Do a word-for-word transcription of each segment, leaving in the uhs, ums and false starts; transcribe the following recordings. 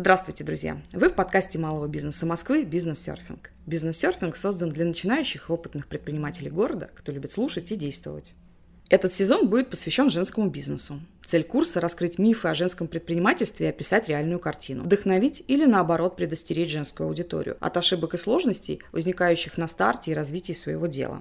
Здравствуйте, друзья! Вы в подкасте малого бизнеса Москвы «Бизнес-серфинг». «Бизнес-серфинг» создан для начинающих и опытных предпринимателей города, кто любит слушать и действовать. Этот сезон будет посвящен женскому бизнесу. Цель курса – раскрыть мифы о женском предпринимательстве и описать реальную картину, вдохновить или, наоборот, предостеречь женскую аудиторию от ошибок и сложностей, возникающих на старте и развитии своего дела.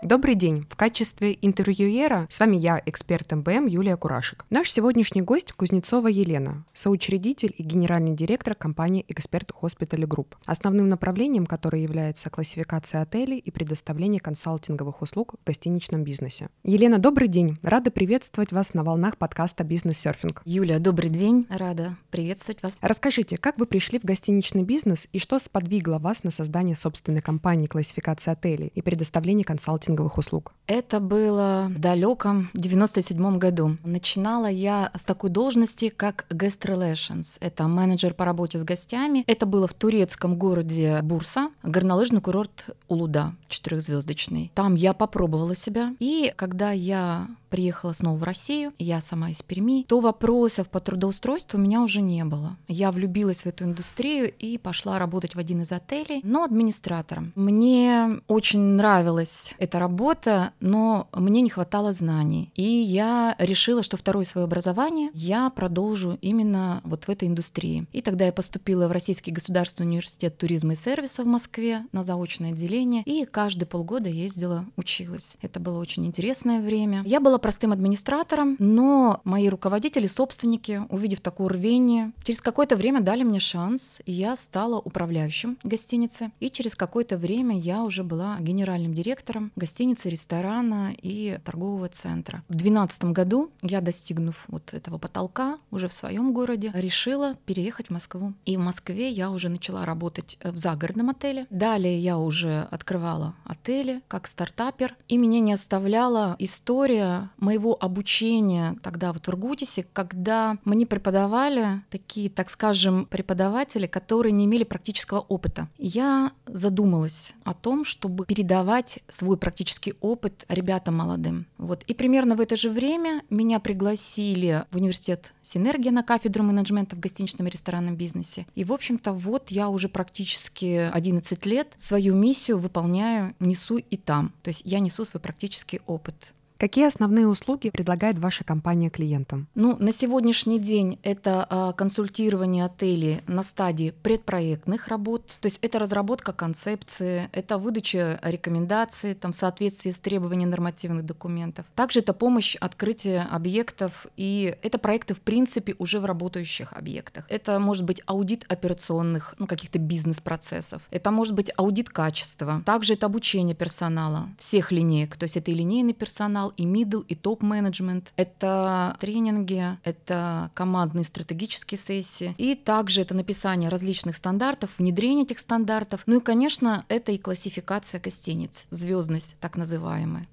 Добрый день! В качестве интервьюера с вами я, эксперт МБМ Юлия Курашик. Наш сегодняшний гость Кузнецова Елена, соучредитель и генеральный директор компании Expert Hospitality Group, основным направлением которой является классификация отелей и предоставление консалтинговых услуг в гостиничном бизнесе. Елена, добрый день! Рада приветствовать вас на волнах подкаста «Бизнес-серфинг». Юля, добрый день! Рада приветствовать вас. Расскажите, как вы пришли в гостиничный бизнес и что сподвигло вас на создание собственной компании классификации отелей и предоставление консалтинговых услуг? Это было в далеком девяносто седьмом году. Начинала я с такой должности, как Guest Relations. Это менеджер по работе с гостями. Это было в турецком городе Бурса, горнолыжный курорт Улуда, четырехзвездочный. Там я попробовала себя. И когда я приехала снова в Россию, я сама из Перми, то вопросов по трудоустройству у меня уже не было. Я влюбилась в эту индустрию и пошла работать в один из отелей, но администратором. Мне очень нравилась эта работа, но мне не хватало знаний. И я решила, что второе свое образование я продолжу именно вот в этой индустрии. И тогда я поступила в Российский государственный университет туризма и сервиса в Москве на заочное отделение, и каждые полгода ездила, училась. Это было очень интересное время. Я была простым администратором, но мои руководители, собственники, увидев такое рвение, через какое-то время дали мне шанс, и я стала управляющим гостиницы, и через какое-то время я уже была генеральным директором гостиницы, ресторана и торгового центра. В две тысячи двенадцатом году я, достигнув вот этого потолка уже в своем городе, решила переехать в Москву. И в Москве я уже начала работать в загородном отеле. Далее я уже открывала отели как стартапер, и меня не оставляла история моего обучения тогда вот в Иркутисе, когда мне преподавали такие, так скажем, преподаватели, которые не имели практического опыта. Я задумалась о том, чтобы передавать свой практический опыт ребятам молодым. Вот. И примерно в это же время меня пригласили в университет «Синергия» на кафедру менеджмента в гостиничном и ресторанном бизнесе. И, в общем-то, вот я уже практически одиннадцать лет свою миссию выполняю, несу и там. То есть я несу свой практический опыт. Какие основные услуги предлагает ваша компания клиентам? Ну, на сегодняшний день это консультирование отелей на стадии предпроектных работ, то есть это разработка концепции, это выдача рекомендаций там, в соответствии с требованиями нормативных документов. Также это помощь открытия объектов, и это проекты, в принципе, уже в работающих объектах. Это может быть аудит операционных, ну, каких-то бизнес-процессов, это может быть аудит качества, также это обучение персонала всех линеек, то есть это и линейный персонал, и middle, и топ-менеджмент. Это тренинги, это командные стратегические сессии, и также это написание различных стандартов, внедрение этих стандартов, ну и, конечно, это и классификация гостиниц, звездность так называемая.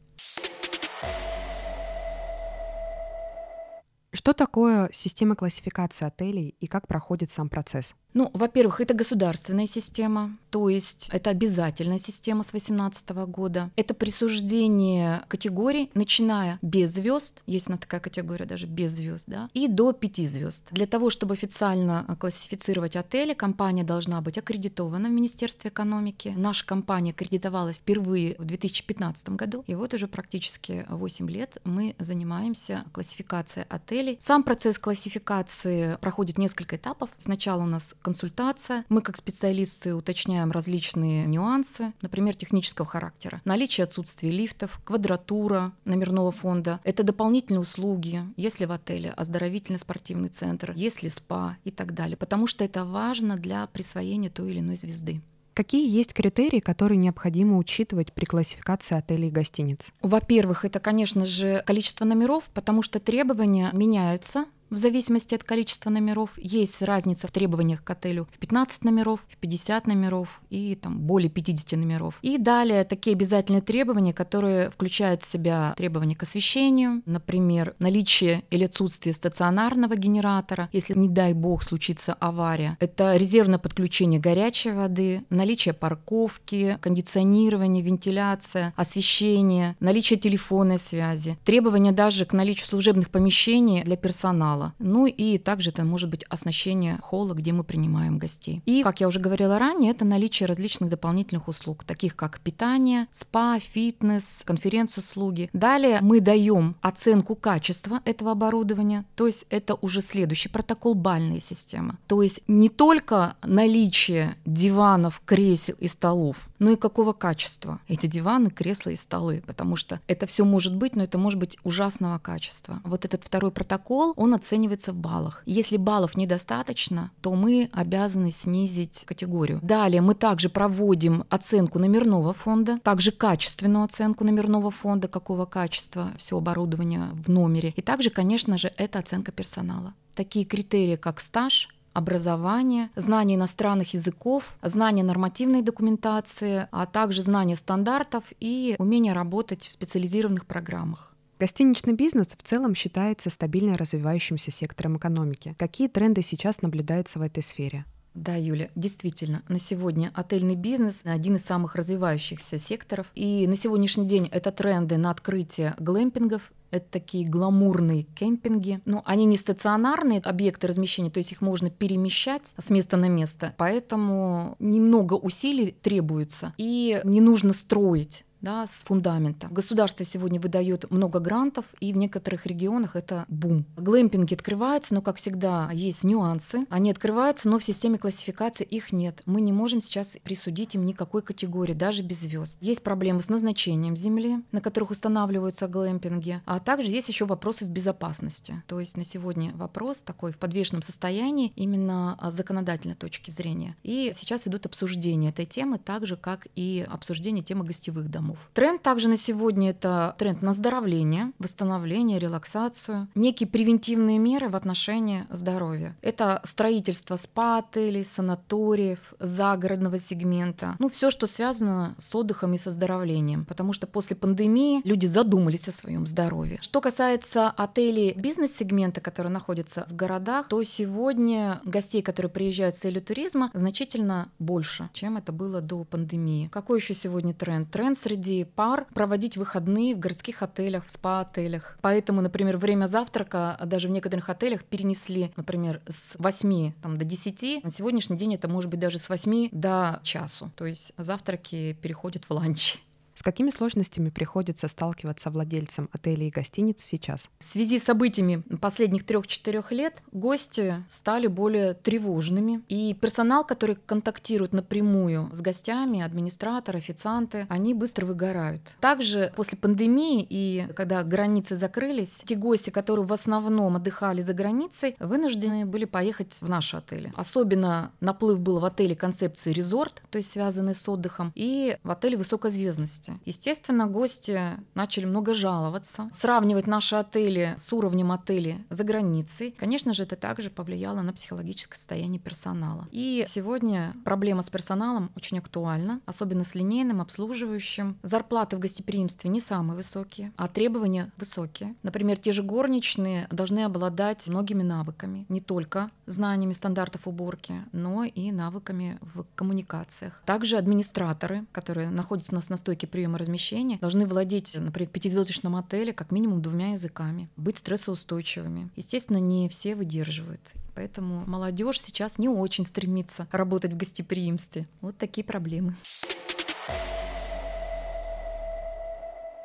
Что такое система классификации отелей и как проходит сам процесс? Ну, во-первых, это государственная система, то есть это обязательная система с две тысячи восемнадцатого года. Это присуждение категорий, начиная без звезд, есть у нас такая категория даже без звезд, да, и до пяти звезд. Для того, чтобы официально классифицировать отели, компания должна быть аккредитована в Министерстве экономики. Наша компания аккредитовалась впервые в две тысячи пятнадцатом году, и вот уже практически восемь лет мы занимаемся классификацией отелей. Сам процесс классификации проходит несколько этапов. Сначала у нас консультация. Мы, как специалисты, уточняем различные нюансы, например, технического характера. Наличие и отсутствие лифтов, квадратура номерного фонда. Это дополнительные услуги, если в отеле оздоровительно-спортивный центр, если спа и так далее. Потому что это важно для присвоения той или иной звезды. Какие есть критерии, которые необходимо учитывать при классификации отелей и гостиниц? Во-первых, это, конечно же, количество номеров, потому что требования меняются в в зависимости от количества номеров. Есть разница в требованиях к отелю в пятнадцать номеров, в пятьдесят номеров и там, более пятьдесят номеров. И далее такие обязательные требования, которые включают в себя требования к освещению, например, наличие или отсутствие стационарного генератора, если, не дай бог, случится авария. Это резервное подключение горячей воды, наличие парковки, кондиционирование, вентиляция, освещение, наличие телефонной связи, требования даже к наличию служебных помещений для персонала. Ну и также это может быть оснащение холла, где мы принимаем гостей. И, как я уже говорила ранее, это наличие различных дополнительных услуг, таких как питание, спа, фитнес, конференц-услуги. Далее мы даем оценку качества этого оборудования, то есть это уже следующий протокол бальной системы. То есть не только наличие диванов, кресел и столов, но и какого качества эти диваны, кресла и столы, потому что это все может быть, но это может быть ужасного качества. Вот этот второй протокол, он оценивается в баллах. Если баллов недостаточно, то мы обязаны снизить категорию. Далее мы также проводим оценку номерного фонда, также качественную оценку номерного фонда, какого качества все оборудование в номере. И также, конечно же, это оценка персонала. Такие критерии, как стаж, образование, знание иностранных языков, знание нормативной документации, а также знание стандартов и умение работать в специализированных программах. Гостиничный бизнес в целом считается стабильно развивающимся сектором экономики. Какие тренды сейчас наблюдаются в этой сфере? Да, Юля, действительно, на сегодня отельный бизнес – один из самых развивающихся секторов. И на сегодняшний день это тренды на открытие глэмпингов. Это такие гламурные кемпинги. Но они не стационарные объекты размещения, то есть их можно перемещать с места на место. Поэтому немного усилий требуется, и не нужно строить, да, с фундамента. Государство сегодня выдает много грантов, и в некоторых регионах это бум. Глэмпинги открываются, но, как всегда, есть нюансы. Они открываются, но в системе классификации их нет. Мы не можем сейчас присудить им никакой категории, даже без звезд. Есть проблемы с назначением земли, на которых устанавливаются глэмпинги, а также есть еще вопросы в безопасности. То есть на сегодня вопрос такой в подвешенном состоянии именно с законодательной точки зрения. И сейчас идут обсуждения этой темы, так же, как и обсуждение темы гостевых домов. Тренд также на сегодня — это тренд на оздоровление, восстановление, релаксацию, некие превентивные меры в отношении здоровья. Это строительство спа-отелей, санаториев, загородного сегмента, ну все, что связано с отдыхом и с оздоровлением, потому что после пандемии люди задумались о своем здоровье. Что касается отелей бизнес-сегмента, которые находятся в городах, то сегодня гостей, которые приезжают с целью туризма, значительно больше, чем это было до пандемии. Какой еще сегодня тренд? Тренд среди пар проводить выходные в городских отелях, в спа-отелях. Поэтому, например, время завтрака даже в некоторых отелях перенесли, например, с восьми там, до десяти. На сегодняшний день это может быть даже с восьми до часу. То есть завтраки переходят в ланч. С какими сложностями приходится сталкиваться владельцам отелей и гостиниц сейчас? В связи с событиями последних трех-четырех лет гости стали более тревожными. И персонал, который контактирует напрямую с гостями, администраторы, официанты, они быстро выгорают. Также после пандемии и когда границы закрылись, те гости, которые в основном отдыхали за границей, вынуждены были поехать в наши отели. Особенно наплыв был в отеле концепции резорт, то есть связанный с отдыхом, и в отеле высокой звездности. Естественно, гости начали много жаловаться, сравнивать наши отели с уровнем отелей за границей. Конечно же, это также повлияло на психологическое состояние персонала. И сегодня проблема с персоналом очень актуальна, особенно с линейным, обслуживающим. Зарплаты в гостеприимстве не самые высокие, а требования высокие. Например, те же горничные должны обладать многими навыками, не только знаниями стандартов уборки, но и навыками в коммуникациях. Также администраторы, которые находятся у нас на стойке приема размещения, должны владеть, например, в пятизвездочном отеле как минимум двумя языками, быть стрессоустойчивыми. Естественно, не все выдерживают. Поэтому молодежь сейчас не очень стремится работать в гостеприимстве. Вот такие проблемы.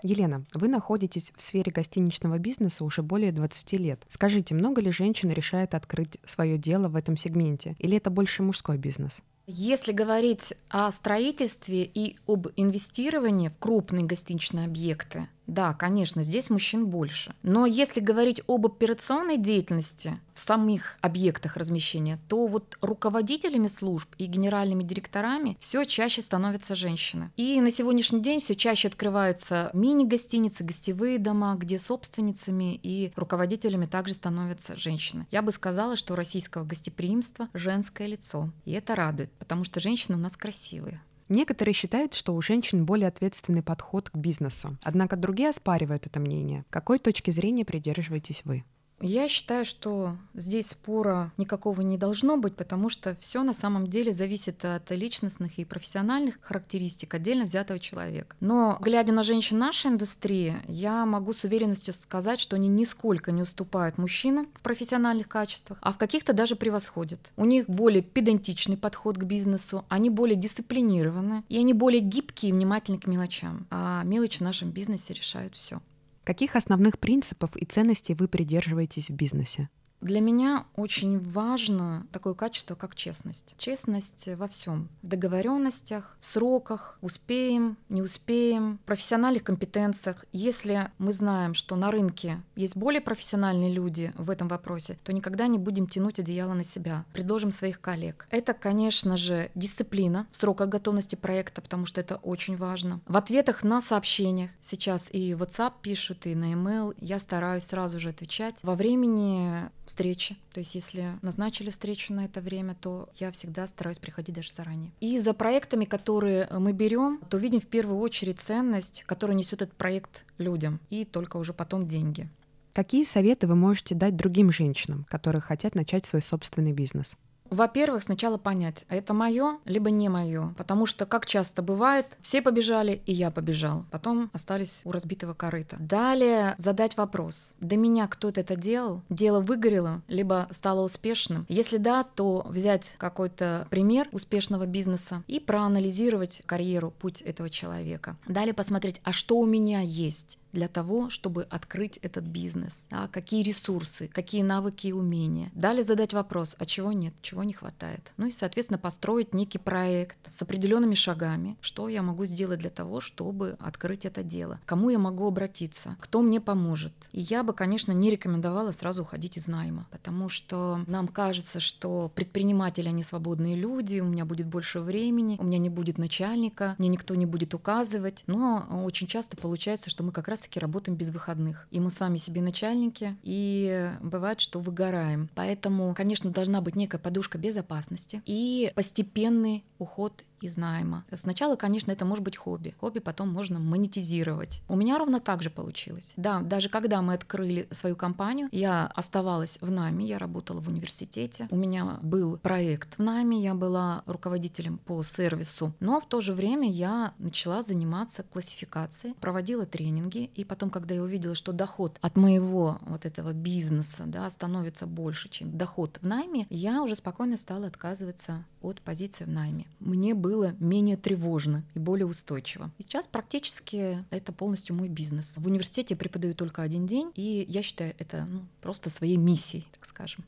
Елена, вы находитесь в сфере гостиничного бизнеса уже более двадцати лет. Скажите, много ли женщин решает открыть свое дело в этом сегменте? Или это больше мужской бизнес? Если говорить о строительстве и об инвестировании в крупные гостиничные объекты, Да, конечно, здесь мужчин больше. Но если говорить об операционной деятельности в самих объектах размещения, то вот руководителями служб и генеральными директорами все чаще становятся женщины. И на сегодняшний день все чаще открываются мини-гостиницы, гостевые дома, где собственницами и руководителями также становятся женщины. Я бы сказала, что у российского гостеприимства женское лицо. И это радует, потому что женщины у нас красивые. Некоторые считают, что у женщин более ответственный подход к бизнесу. Однако другие оспаривают это мнение. Какой точки зрения придерживаетесь вы? Я считаю, что здесь спора никакого не должно быть, потому что все на самом деле зависит от личностных и профессиональных характеристик отдельно взятого человека. Но, глядя на женщин нашей индустрии, я могу с уверенностью сказать, что они нисколько не уступают мужчинам в профессиональных качествах, а в каких-то даже превосходят. У них более педантичный подход к бизнесу, они более дисциплинированы, и они более гибкие и внимательны к мелочам. А мелочи в нашем бизнесе решают все. Каких основных принципов и ценностей вы придерживаетесь в бизнесе? Для меня очень важно такое качество, как честность. Честность во всем. В договоренностях, в сроках, успеем, не успеем, в профессиональных компетенциях. Если мы знаем, что на рынке есть более профессиональные люди в этом вопросе, то никогда не будем тянуть одеяло на себя. Предложим своих коллег. Это, конечно же, дисциплина в сроках готовности проекта, потому что это очень важно. В ответах на сообщениях. Сейчас и в WhatsApp пишут, и на e-mail. Я стараюсь сразу же отвечать. Во времени... встречи. То есть если назначили встречу на это время, то я всегда стараюсь приходить даже заранее. И за проектами, которые мы берем, то видим в первую очередь ценность, которую несет этот проект людям, и только уже потом деньги. Какие советы вы можете дать другим женщинам, которые хотят начать свой собственный бизнес? Во-первых, сначала понять, это мое, либо не мое. Потому что, как часто бывает, все побежали, и я побежал. Потом остались у разбитого корыта. Далее задать вопрос. До меня кто-то это делал? Дело выгорело, либо стало успешным? Если да, то взять какой-то пример успешного бизнеса и проанализировать карьеру, путь этого человека. Далее посмотреть, а что у меня есть для того, чтобы открыть этот бизнес, да, какие ресурсы, какие навыки и умения. Далее задать вопрос, а чего нет, чего не хватает. Ну и, соответственно, построить некий проект с определенными шагами, что я могу сделать для того, чтобы открыть это дело, кому я могу обратиться, кто мне поможет. И я бы, конечно, не рекомендовала сразу уходить из найма, потому что нам кажется, что предприниматели, они свободные люди, у меня будет больше времени, у меня не будет начальника, мне никто не будет указывать. Но очень часто получается, что мы как раз работаем без выходных. И мы сами себе начальники, и бывает, что выгораем. Поэтому, конечно, должна быть некая подушка безопасности и постепенный уход из найма. Сначала, конечно, это может быть хобби. Хобби потом можно монетизировать. У меня ровно так же получилось. Да, даже когда мы открыли свою компанию, я оставалась в найме, я работала в университете. У меня был проект в найме, я была руководителем по сервису. Но в то же время я начала заниматься классификацией, проводила тренинги. И потом, когда я увидела, что доход от моего вот этого бизнеса, да, становится больше, чем доход в найме, я уже спокойно стала отказываться от позиции в найме. Мне было было менее тревожно и более устойчиво. И сейчас практически это полностью мой бизнес. В университете я преподаю только один день, и я считаю это ну, просто своей миссией, так скажем.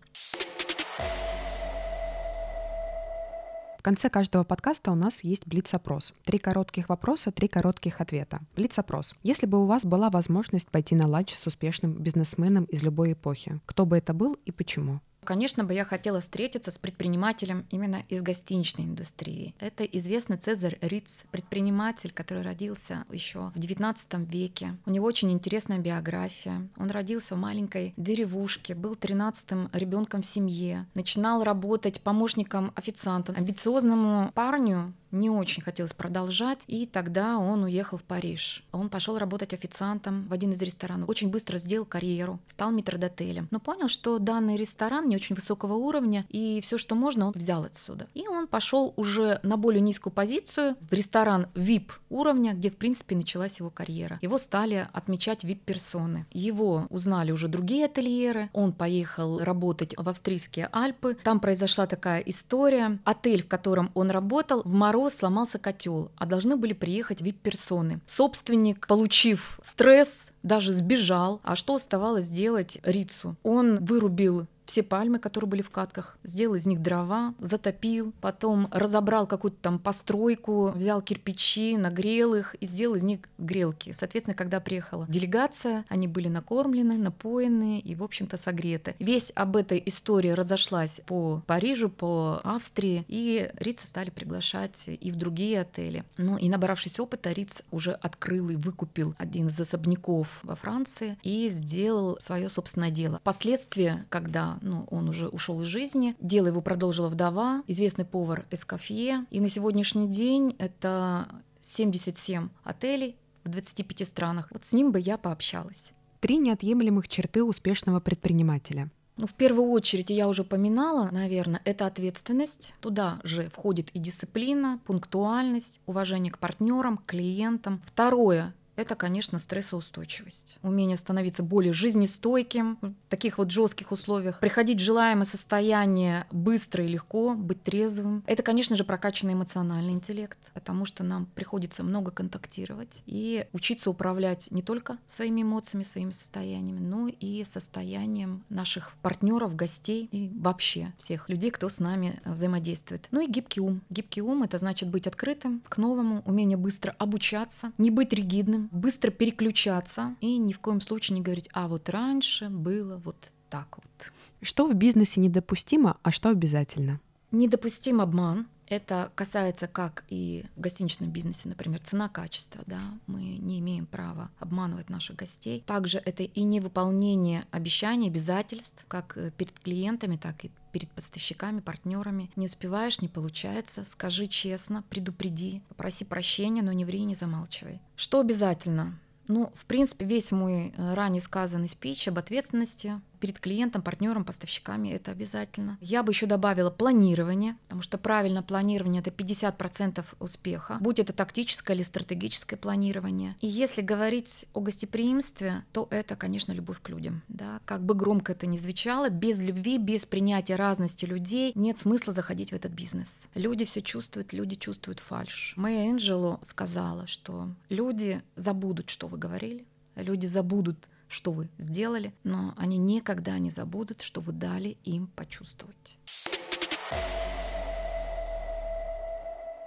В конце каждого подкаста у нас есть блиц-опрос. Три коротких вопроса, три коротких ответа. Блиц-опрос. Если бы у вас была возможность пойти на ланч с успешным бизнесменом из любой эпохи, кто бы это был и почему? Конечно бы я хотела встретиться с предпринимателем именно из гостиничной индустрии. Это известный Цезарь Риц, предприниматель, который родился еще в девятнадцатом веке. У него очень интересная биография. Он родился в маленькой деревушке, был тринадцатым ребенком в семье, начинал работать помощником официанта. Амбициозному парню не очень хотелось продолжать, и тогда он уехал в Париж. Он пошел работать официантом в один из ресторанов. Очень быстро сделал карьеру, стал метрдотелем. Но понял, что данный ресторан не очень высокого уровня, и все, что можно, он взял отсюда. И он пошел уже на более низкую позицию в ресторан ви ай пи уровня, где, в принципе, началась его карьера. Его стали отмечать ви ай пи-персоны. Его узнали уже другие ательеры. Он поехал работать в австрийские Альпы. Там произошла такая история. Отель, в котором он работал, в Марокко сломался котел, а должны были приехать ви ай пи-персоны. Собственник, получив стресс, даже сбежал. А что оставалось делать Рицу? Он вырубил все пальмы, которые были в катках, сделал из них дрова, затопил, потом разобрал какую-то там постройку, взял кирпичи, нагрел их и сделал из них грелки. Соответственно, когда приехала делегация, они были накормлены, напоены и, в общем-то, согреты. Весть об этой истории разошлась по Парижу, по Австрии, и Рица стали приглашать и в другие отели. Ну и, набравшись опыта, Риц уже открыл и выкупил один из особняков во Франции и сделал свое собственное дело. Впоследствии, когда ну, он уже ушел из жизни, дело его продолжила вдова, известный повар Эскофье. И на сегодняшний день это семьдесят семь отелей в двадцати пяти странах. Вот с ним бы я пообщалась. Три неотъемлемых черты успешного предпринимателя. Ну, в первую очередь, я уже упоминала, наверное, это ответственность. Туда же входит и дисциплина, пунктуальность, уважение к партнерам, клиентам. Второе — это, конечно, стрессоустойчивость. Умение становиться более жизнестойким в таких вот жестких условиях, приходить в желаемое состояние быстро и легко, быть трезвым. Это, конечно же, прокачанный эмоциональный интеллект, потому что нам приходится много контактировать и учиться управлять не только своими эмоциями, своими состояниями, но и состоянием наших партнеров, гостей и вообще всех людей, кто с нами взаимодействует. Ну и гибкий ум. Гибкий ум — это значит быть открытым к новому, умение быстро обучаться, не быть ригидным, быстро переключаться и ни в коем случае не говорить: а вот раньше было вот так вот. Что в бизнесе недопустимо, а что обязательно? Недопустим обман. Это касается как и в гостиничном бизнесе, например, цена-качество, да, мы не имеем права обманывать наших гостей. Также это и невыполнение обещаний, обязательств, как перед клиентами, так и перед поставщиками, партнерами. Не успеваешь, не получается, скажи честно, предупреди, попроси прощения, но не ври, не замалчивай. Что обязательно? Ну, в принципе, весь мой ранее сказанный спич об ответственности перед клиентом, партнером, поставщиками — это обязательно. Я бы еще добавила планирование, потому что правильное планирование — это пятьдесят процентов успеха, будь это тактическое или стратегическое планирование. И если говорить о гостеприимстве, то это, конечно, любовь к людям. Да? Как бы громко это ни звучало, без любви, без принятия разности людей нет смысла заходить в этот бизнес. Люди все чувствуют, люди чувствуют фальшь. Майя Энджелоу сказала, что люди забудут, что вы говорили, люди забудут, что вы сделали, но они никогда не забудут, что вы дали им почувствовать.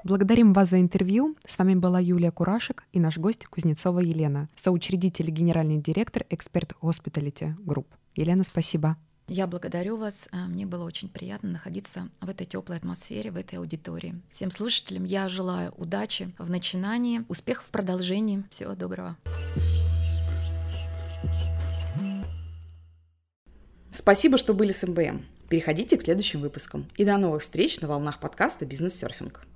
Благодарим вас за интервью. С вами была Юлия Курашик и наш гость Кузнецова Елена, соучредитель и генеральный директор Expert Hospitality Group. Елена, спасибо. Я благодарю вас. Мне было очень приятно находиться в этой теплой атмосфере, в этой аудитории. Всем слушателям я желаю удачи в начинании, успехов в продолжении. Всего доброго. Спасибо, что были с эм бэ эм. Переходите к следующим выпускам. И до новых встреч на волнах подкаста «Бизнес-серфинг».